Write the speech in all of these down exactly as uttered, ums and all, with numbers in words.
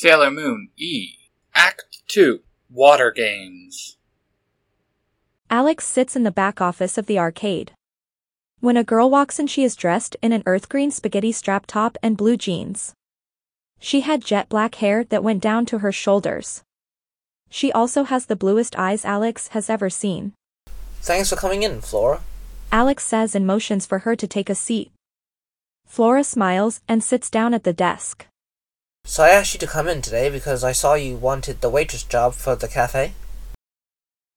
Sailor Moon E. Act two. Water Games. Alex sits in the back office of the arcade. When a girl walks in, she is dressed in an earth green spaghetti strap top and blue jeans. She had jet black hair that went down to her shoulders. She also has the bluest eyes Alex has ever seen. Thanks for coming in, Flora, Alex says and motions for her to take a seat. Flora smiles and sits down at the desk. So I asked you to come in today because I saw you wanted the waitress job for the cafe?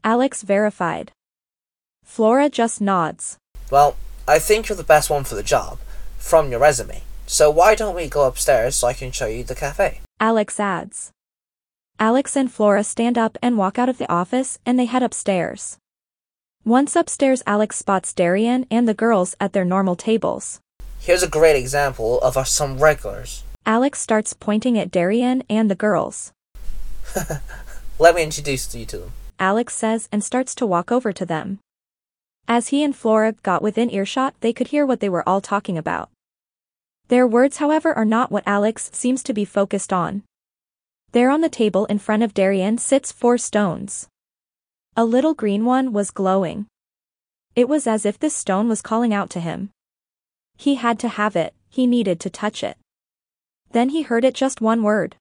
Alex verified. Flora just nods. Well, I think you're the best one for the job, from your resume. So why don't we go upstairs so I can show you the cafe? Alex adds. Alex and Flora stand up and walk out of the office, and they head upstairs. Once upstairs, Alex spots Darian and the girls at their normal tables. Here's a great example of us some regulars. Alex starts pointing at Darian and the girls. Let me introduce you to them, Alex says and starts to walk over to them. As he and Flora got within earshot, they could hear what they were all talking about. Their words, however, are not what Alex seems to be focused on. There on the table in front of Darian sits four stones. A little green one was glowing. It was as if this stone was calling out to him. He had to have it, he needed to touch it. Then he heard it, just one word.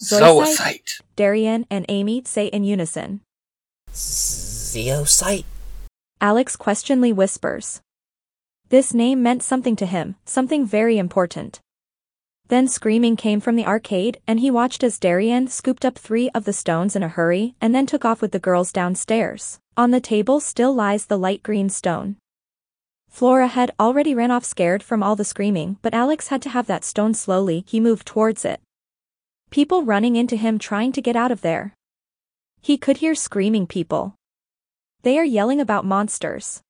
Zoisite, Darian and Amy say in unison. Zeocyte? Alex questioningly whispers. This name meant something to him, something very important. Then screaming came from the arcade, and he watched as Darian scooped up three of the stones in a hurry and then took off with the girls downstairs. On the table still lies the light green stone. Flora had already ran off scared from all the screaming, but Alex had to have that stone slowly. He moved towards it. People running into him trying to get out of there. He could hear screaming people. They are yelling about monsters.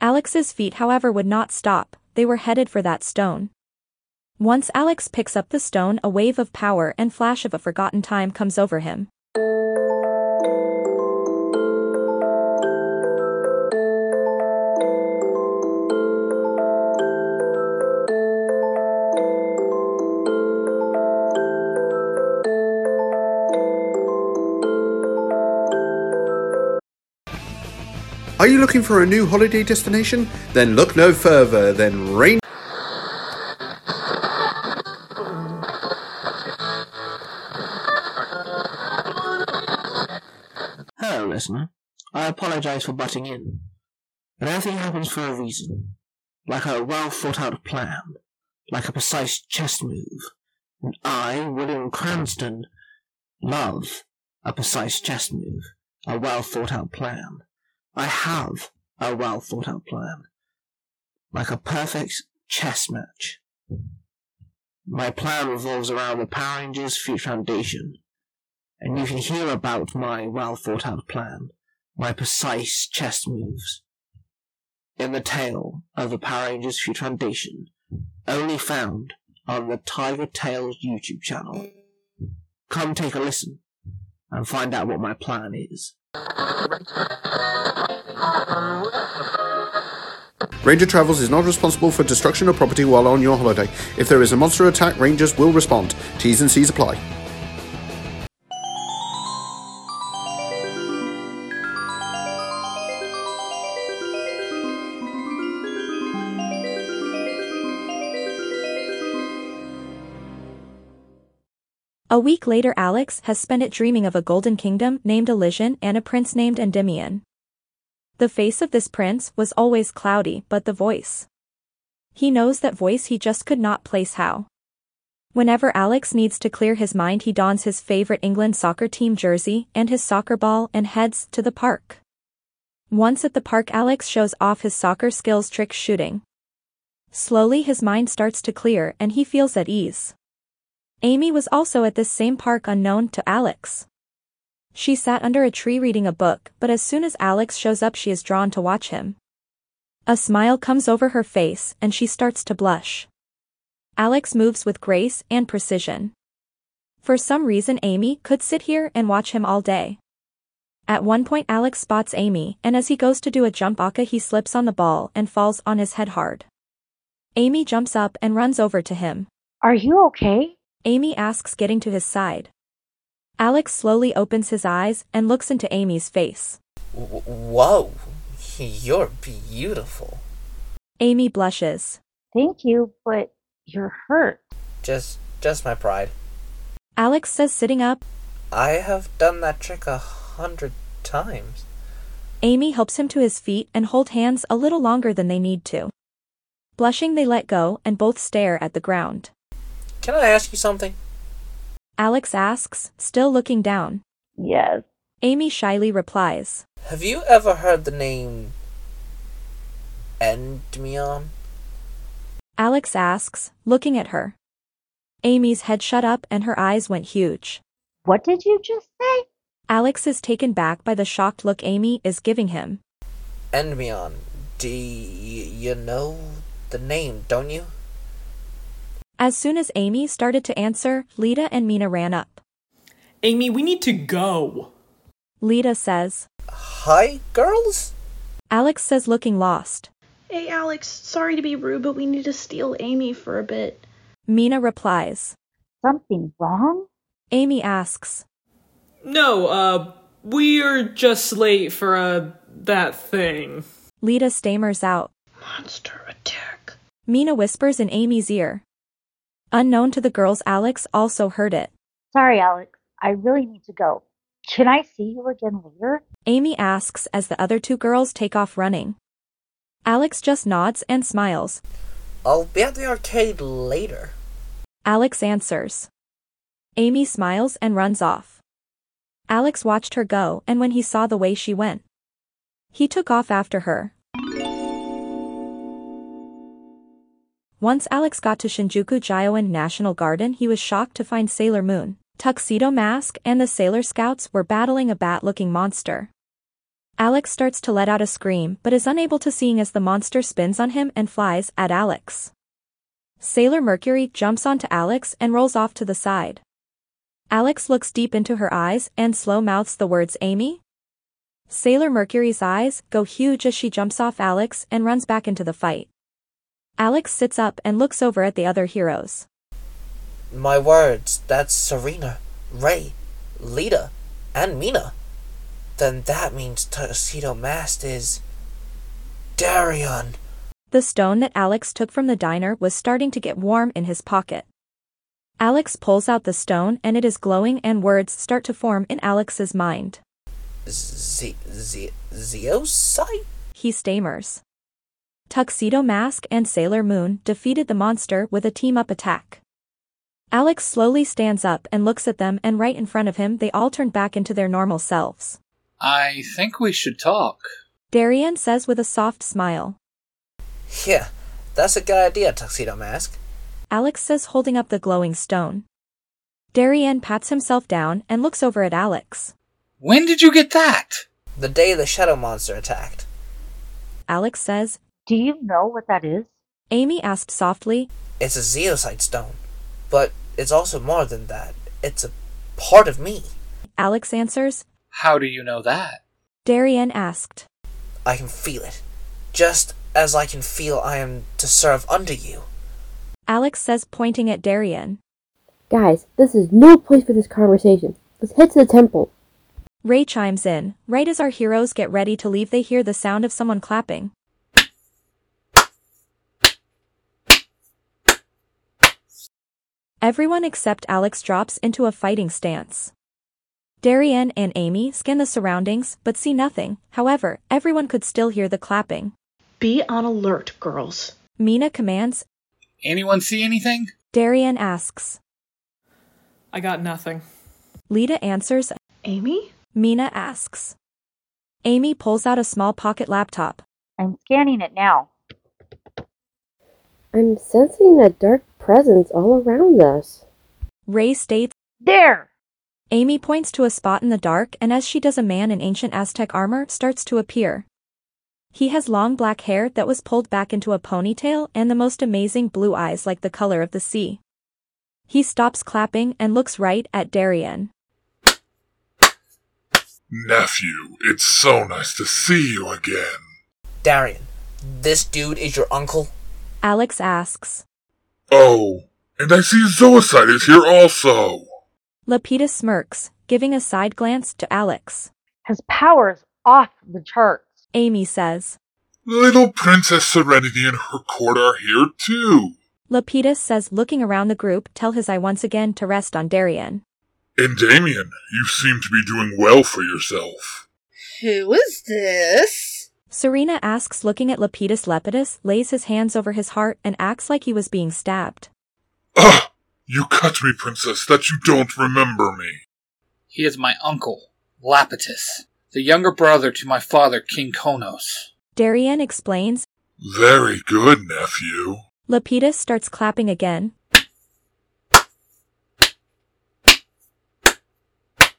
Alex's feet, however, would not stop. They were headed for that stone. Once Alex picks up the stone, a wave of power and flash of a forgotten time comes over him. Are you looking for a new holiday destination? Then look no further than Ranger... Listener, I apologize for butting in, but everything happens for a reason, like a well-thought-out plan, like a precise chess move, and I, William Cranston, love a precise chess move, a well-thought-out plan. I have a well-thought-out plan, like a perfect chess match. My plan revolves around the Power Rangers Future Foundation. And you can hear about my well-thought-out plan, my precise chess moves, in the tale of the Power Rangers Future Foundation, only found on the Tiger Tales YouTube channel. Come take a listen, and find out what my plan is. Ranger Travels is not responsible for destruction of property while on your holiday. If there is a monster attack, Rangers will respond. T's and C's apply. A week later, Alex has spent it dreaming of a golden kingdom named Elysian and a prince named Endymion. The face of this prince was always cloudy, but the voice. He knows that voice, he just could not place how. Whenever Alex needs to clear his mind, he dons his favorite England soccer team jersey and his soccer ball and heads to the park. Once at the park, Alex shows off his soccer skills trick shooting. Slowly his mind starts to clear and he feels at ease. Amy was also at this same park, unknown to Alex. She sat under a tree reading a book, but as soon as Alex shows up, she is drawn to watch him. A smile comes over her face and she starts to blush. Alex moves with grace and precision. For some reason, Amy could sit here and watch him all day. At one point, Alex spots Amy, and as he goes to do a jump aka, he slips on the ball and falls on his head hard. Amy jumps up and runs over to him. Are you okay? Amy asks, getting to his side. Alex slowly opens his eyes and looks into Amy's face. Whoa, you're beautiful. Amy blushes. Thank you, but you're hurt. Just, just my pride. Alex says, sitting up. I have done that trick a hundred times. Amy helps him to his feet and hold hands a little longer than they need to. Blushing, they let go and both stare at the ground. Can I ask you something? Alex asks, still looking down. Yes. Amy shyly replies. Have you ever heard the name Endymion? Alex asks, looking at her. Amy's head shut up and her eyes went huge. What did you just say? Alex is taken back by the shocked look Amy is giving him. Endymion, do you know the name, don't you? As soon as Amy started to answer, Lita and Mina ran up. Amy, we need to go. Lita says. Hi, girls? Alex says, looking lost. Hey, Alex, sorry to be rude, but we need to steal Amy for a bit. Mina replies. Something wrong? Amy asks. No, uh, we're just late for, uh, that thing. Lita stammers out. Monster attack. Mina whispers in Amy's ear. Unknown to the girls, Alex also heard it. Sorry, Alex. I really need to go. Can I see you again later? Amy asks as the other two girls take off running. Alex just nods and smiles. I'll be at the arcade later. Alex answers. Amy smiles and runs off. Alex watched her go, and when he saw the way she went, he took off after her. Once Alex got to Shinjuku Gyoen National Garden, he was shocked to find Sailor Moon, Tuxedo Mask, and the Sailor Scouts were battling a bat-looking monster. Alex starts to let out a scream but is unable to, seeing as the monster spins on him and flies at Alex. Sailor Mercury jumps onto Alex and rolls off to the side. Alex looks deep into her eyes and slow mouths the words Amy. Sailor Mercury's eyes go huge as she jumps off Alex and runs back into the fight. Alex sits up and looks over at the other heroes. My words, that's Serena, Ray, Lita, and Mina. Then that means Tuxedo Mask is Darion. The stone that Alex took from the diner was starting to get warm in his pocket. Alex pulls out the stone and it is glowing, and words start to form in Alex's mind. Z- Z- Zeocyte? He stammers. Tuxedo Mask and Sailor Moon defeated the monster with a team-up attack. Alex slowly stands up and looks at them, and right in front of him they all turn back into their normal selves. I think we should talk, Darian says with a soft smile. Yeah, that's a good idea, Tuxedo Mask, Alex says, holding up the glowing stone. Darian pats himself down and looks over at Alex. When did you get that? The day the shadow monster attacked, Alex says. Do you know what that is? Amy asked softly. It's a zeocyte stone, but it's also more than that. It's a part of me, Alex answers. How do you know that? Darian asked. I can feel it, just as I can feel I am to serve under you, Alex says, pointing at Darian. Guys, this is no place for this conversation. Let's head to the temple. Ray chimes in. Right as our heroes get ready to leave, they hear the sound of someone clapping. Everyone except Alex drops into a fighting stance. Darian and Amy scan the surroundings but see nothing. However, everyone could still hear the clapping. Be on alert, girls, Mina commands. Anyone see anything? Darian asks. I got nothing, Lita answers. Amy? Mina asks. Amy pulls out a small pocket laptop. I'm scanning it now. I'm sensing a dark presence all around us, Ray states. There! Amy points to a spot in the dark, and as she does, a man in ancient Aztec armor starts to appear. He has long black hair that was pulled back into a ponytail and the most amazing blue eyes like the color of the sea. He stops clapping and looks right at Darian. Nephew, it's so nice to see you again. Darian, this dude is your uncle? Alex asks. Oh, And I see Zoisite is here also. Lapidus smirks, giving a side glance to Alex. His power is off the charts, Amy says. Little Princess Serenity and her court are here too, Lapidus says, looking around the group. Tell his eye once again to rest on Darien. And Damien, you seem to be doing well for yourself. Who is this? Serena asks, looking at Lapidus. Lapidus lays his hands over his heart and acts like he was being stabbed. Ugh! You cut me, Princess, that you don't remember me. He is my uncle, Lapidus, the younger brother to my father, King Konos. Darien explains. Very good, nephew. Lapidus starts clapping again.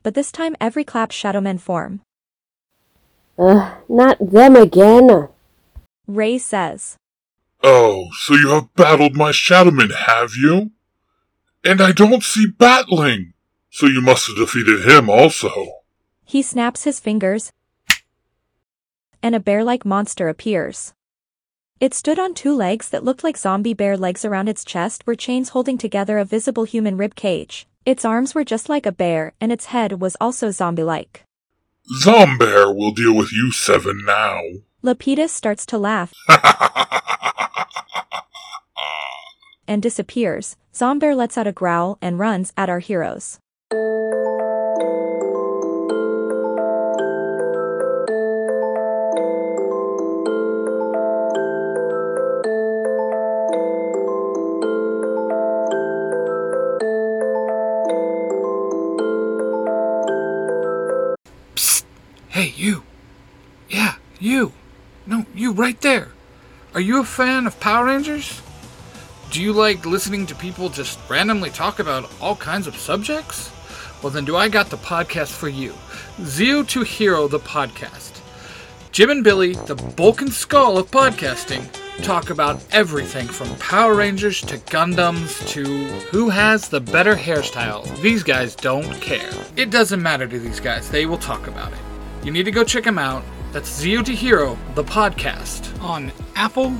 But this time every clap Shadowmen form. Ugh, not them again, Ray says. Oh, so you have battled my Shadowmen, have you? And I don't see battling, so you must have defeated him also. He snaps his fingers, and a bear-like monster appears. It stood on two legs that looked like zombie bear legs. Around its chest were chains holding together a visible human rib cage. Its arms were just like a bear, and its head was also zombie-like. Zombear will deal with you seven now. Lapidus starts to laugh and disappears. Zombear lets out a growl and runs at our heroes. Hey, you. Yeah, you. No, you right there. Are you a fan of Power Rangers? Do you like listening to people just randomly talk about all kinds of subjects? Well, then do I got the podcast for you. Zeo to Hero, the podcast. Jim and Billy, the bulk and skull of podcasting, talk about everything from Power Rangers to Gundams to who has the better hairstyle. These guys don't care. It doesn't matter to these guys. They will talk about it. You need to go check them out. That's Zeo to Hero, the podcast. On Apple,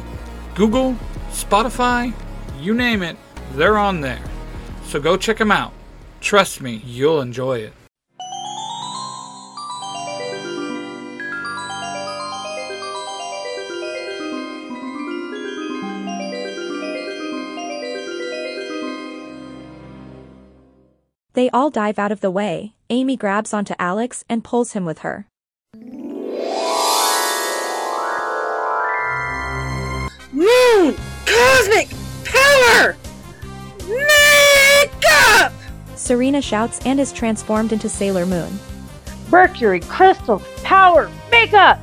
Google, Spotify, you name it, they're on there. So go check them out. Trust me, you'll enjoy it. They all dive out of the way. Amy grabs onto Alex and pulls him with her. Moon! Cosmic! Power! Make up! Serena shouts and is transformed into Sailor Moon. Mercury, crystal, power, make up!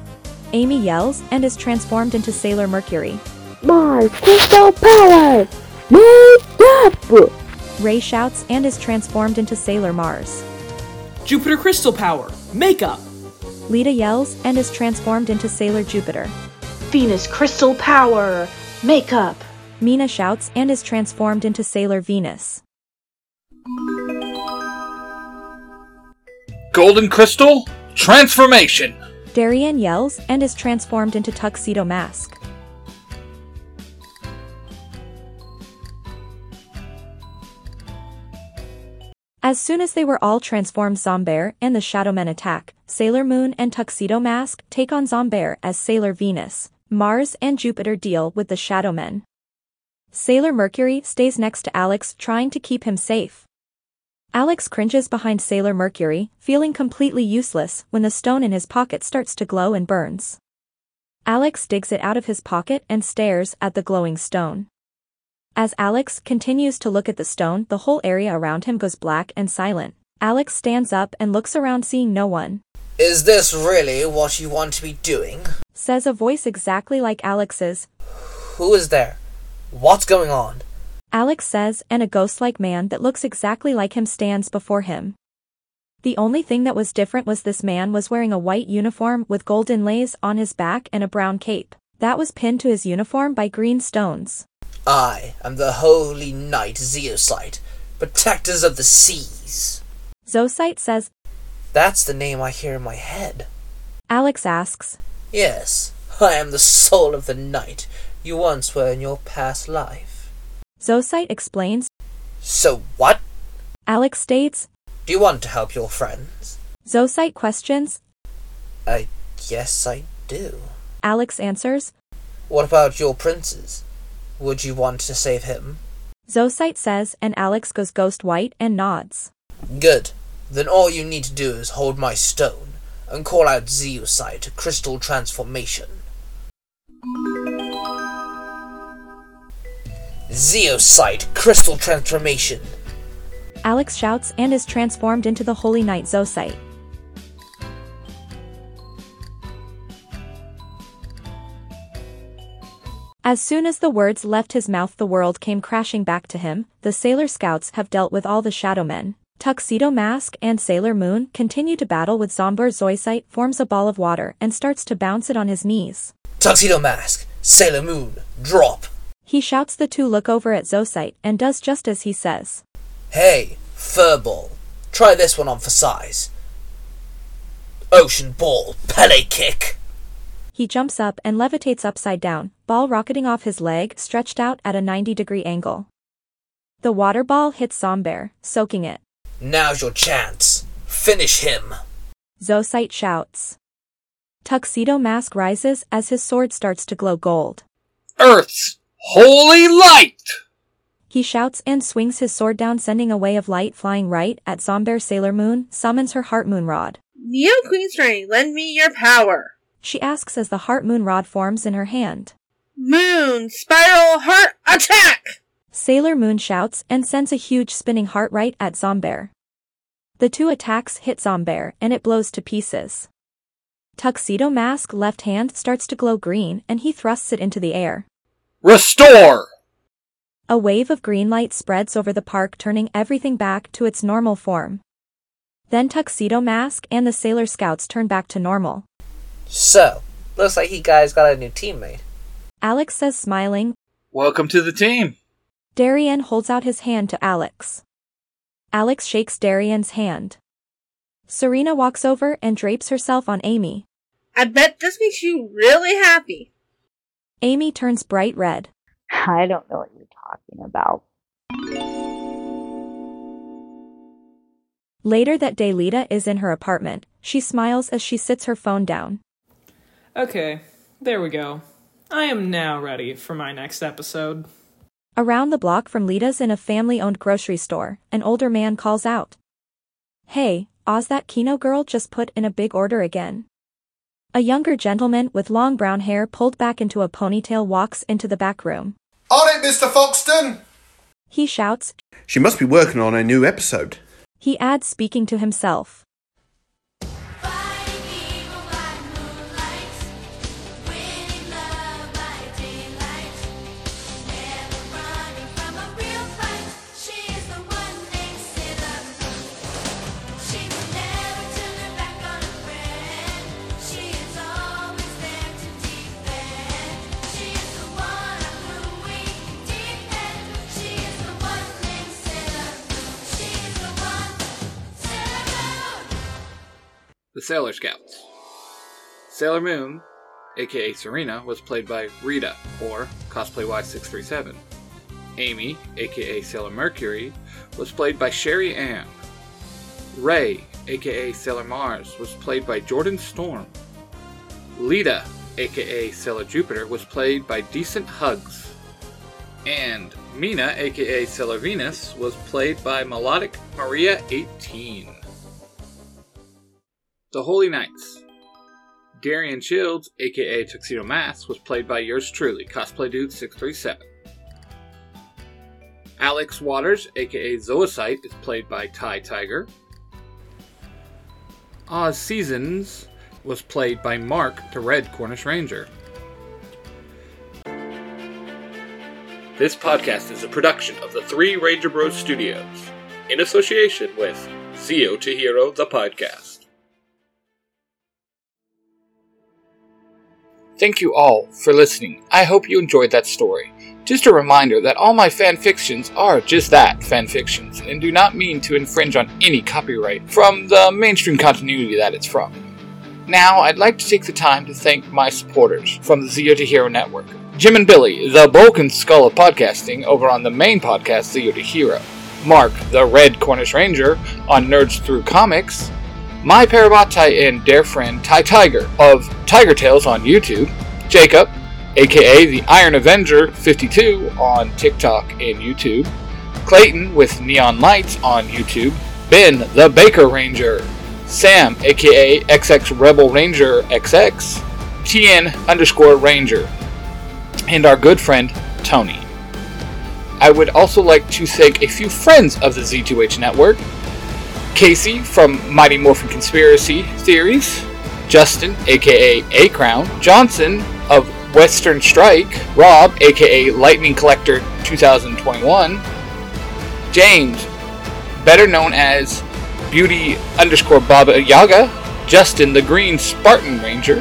Amy yells and is transformed into Sailor Mercury. Mars, crystal power, make up! Ray shouts and is transformed into Sailor Mars. Jupiter Crystal Power, make up! Lita yells and is transformed into Sailor Jupiter. Venus Crystal Power, make up! Mina shouts and is transformed into Sailor Venus. Golden Crystal, transformation! Darien yells and is transformed into Tuxedo Mask. As soon as they were all transformed, Zombear and the Shadowmen attack. Sailor Moon and Tuxedo Mask take on Zombear as Sailor Venus. Mars and Jupiter deal with the Shadowmen. Sailor Mercury stays next to Alex, trying to keep him safe. Alex cringes behind Sailor Mercury, feeling completely useless when the stone in his pocket starts to glow and burns. Alex digs it out of his pocket and stares at the glowing stone. As Alex continues to look at the stone, the whole area around him goes black and silent. Alex stands up and looks around, seeing no one. Is this really what you want to be doing? Says a voice exactly like Alex's. Who is there? What's going on? Alex says, and a ghost-like man that looks exactly like him stands before him. The only thing that was different was this man was wearing a white uniform with gold inlays on his back and a brown cape. That was pinned to his uniform by green stones. I am the holy knight Zeocyte, protectors of the seas. Zoisite says, That's the name I hear in my head. Alex asks, Yes, I am the soul of the knight you once were in your past life. Zoisite explains, So what? Alex states, Do you want to help your friends? Zoisite questions, I guess I do. Alex answers, What about your princes? Would you want to save him? Zoisite says, and Alex goes ghost white and nods. Good. Then all you need to do is hold my stone and call out Zeocyte Crystal Transformation. Zeocyte Crystal Transformation! Alex shouts and is transformed into the Holy Knight Zoisite. As soon as the words left his mouth, the world came crashing back to him. The Sailor Scouts have dealt with all the Shadow Men. Tuxedo Mask and Sailor Moon continue to battle with Zomber. Zoisite forms a ball of water and starts to bounce it on his knees. Tuxedo Mask, Sailor Moon, drop! He shouts. The two look over at Zoisite and does just as he says. Hey, Furball, try this one on for size. Ocean Ball, Pele Kick! He jumps up and levitates upside down, ball rocketing off his leg stretched out at a ninety degree angle. The water ball hits Zombear, soaking it. Now's your chance. Finish him! Zoisite shouts. Tuxedo Mask rises as his sword starts to glow gold. Earth's holy light! He shouts and swings his sword down, sending a wave of light flying right at Zombear. Sailor Moon summons her Heart Moon Rod. Neo Queenstrain, lend me your power! She asks as the Heart Moon Rod forms in her hand. Moon Spiral Heart Attack! Sailor Moon shouts and sends a huge spinning heart right at Zombear. The two attacks hit Zombear and it blows to pieces. Tuxedo Mask's left hand starts to glow green and he thrusts it into the air. Restore! A wave of green light spreads over the park, turning everything back to its normal form. Then Tuxedo Mask and the Sailor Scouts turn back to normal. So, looks like you guys got a new teammate. Alex says, smiling. Welcome to the team. Darien holds out his hand to Alex. Alex shakes Darien's hand. Serena walks over and drapes herself on Amy. I bet this makes you really happy. Amy turns bright red. I don't know what you're talking about. Later that day, Lita is in her apartment. She smiles as she sits her phone down. Okay, there we go. I am now ready for my next episode. Around the block from Lita's, in a family-owned grocery store, an older man calls out. Hey, Oz, that Kino girl just put in a big order again. A younger gentleman with long brown hair pulled back into a ponytail walks into the back room. On it, Mister Foxton! He shouts. She must be working on a new episode. He adds, speaking to himself. The Sailor Scouts. Sailor Moon, aka Serena, was played by Rita, or Cosplay Y six three seven. Amy, aka Sailor Mercury, was played by Sherry Ann. Ray, aka Sailor Mars, was played by Jordan Storm. Lita, aka Sailor Jupiter, was played by Decent Hugs. And Mina, aka Sailor Venus, was played by Melodic Maria eighteen. The Holy Knights. Darien Shields, aka Tuxedo Mask, was played by yours truly, Cosplay Dude six three seven. Alex Waters, aka Zoisite, is played by Ty Tiger. Oz Seasons was played by Mark the Red Cornish Ranger. This podcast is a production of the Three Ranger Bros Studios, in association with Zeo to Hero, the podcast. Thank you all for listening. I hope you enjoyed that story. Just a reminder that all my fanfictions are just that, fanfictions, and do not mean to infringe on any copyright from the mainstream continuity that it's from. Now, I'd like to take the time to thank my supporters from the Zeo to Hero Network. Jim and Billy, the Bulk and Skull of podcasting, over on the main podcast, Zeo to Hero. Mark, the Red Cornish Ranger, on Nerds Through Comics, my Parabatai and dear friend Ty Tiger of Tiger Tales on YouTube, Jacob, aka the Iron Avenger fifty-two on TikTok and YouTube, Clayton with Neon Lights on YouTube, Ben, the Baker Ranger, Sam, aka X X Rebel Ranger X X, T N underscore Ranger, and our good friend Tony. I would also like to thank a few friends of the Z two H Network: Casey from Mighty Morphin Conspiracy Theories, Justin, aka A-Crown, Johnson of Western Strike, Rob, aka Lightning Collector two thousand twenty-one, James, better known as Beauty underscore Baba Yaga, Justin the Green Spartan Ranger,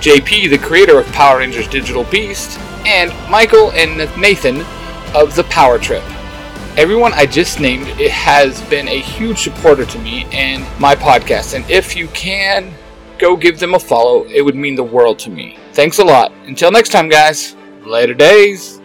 J P, the creator of Power Rangers Digital Beast, and Michael and Nathan of The Power Trip. Everyone I just named it has been a huge supporter to me and my podcast, and if you can, go give them a follow. It would mean the world to me. Thanks a lot. Until next time, guys. Later days.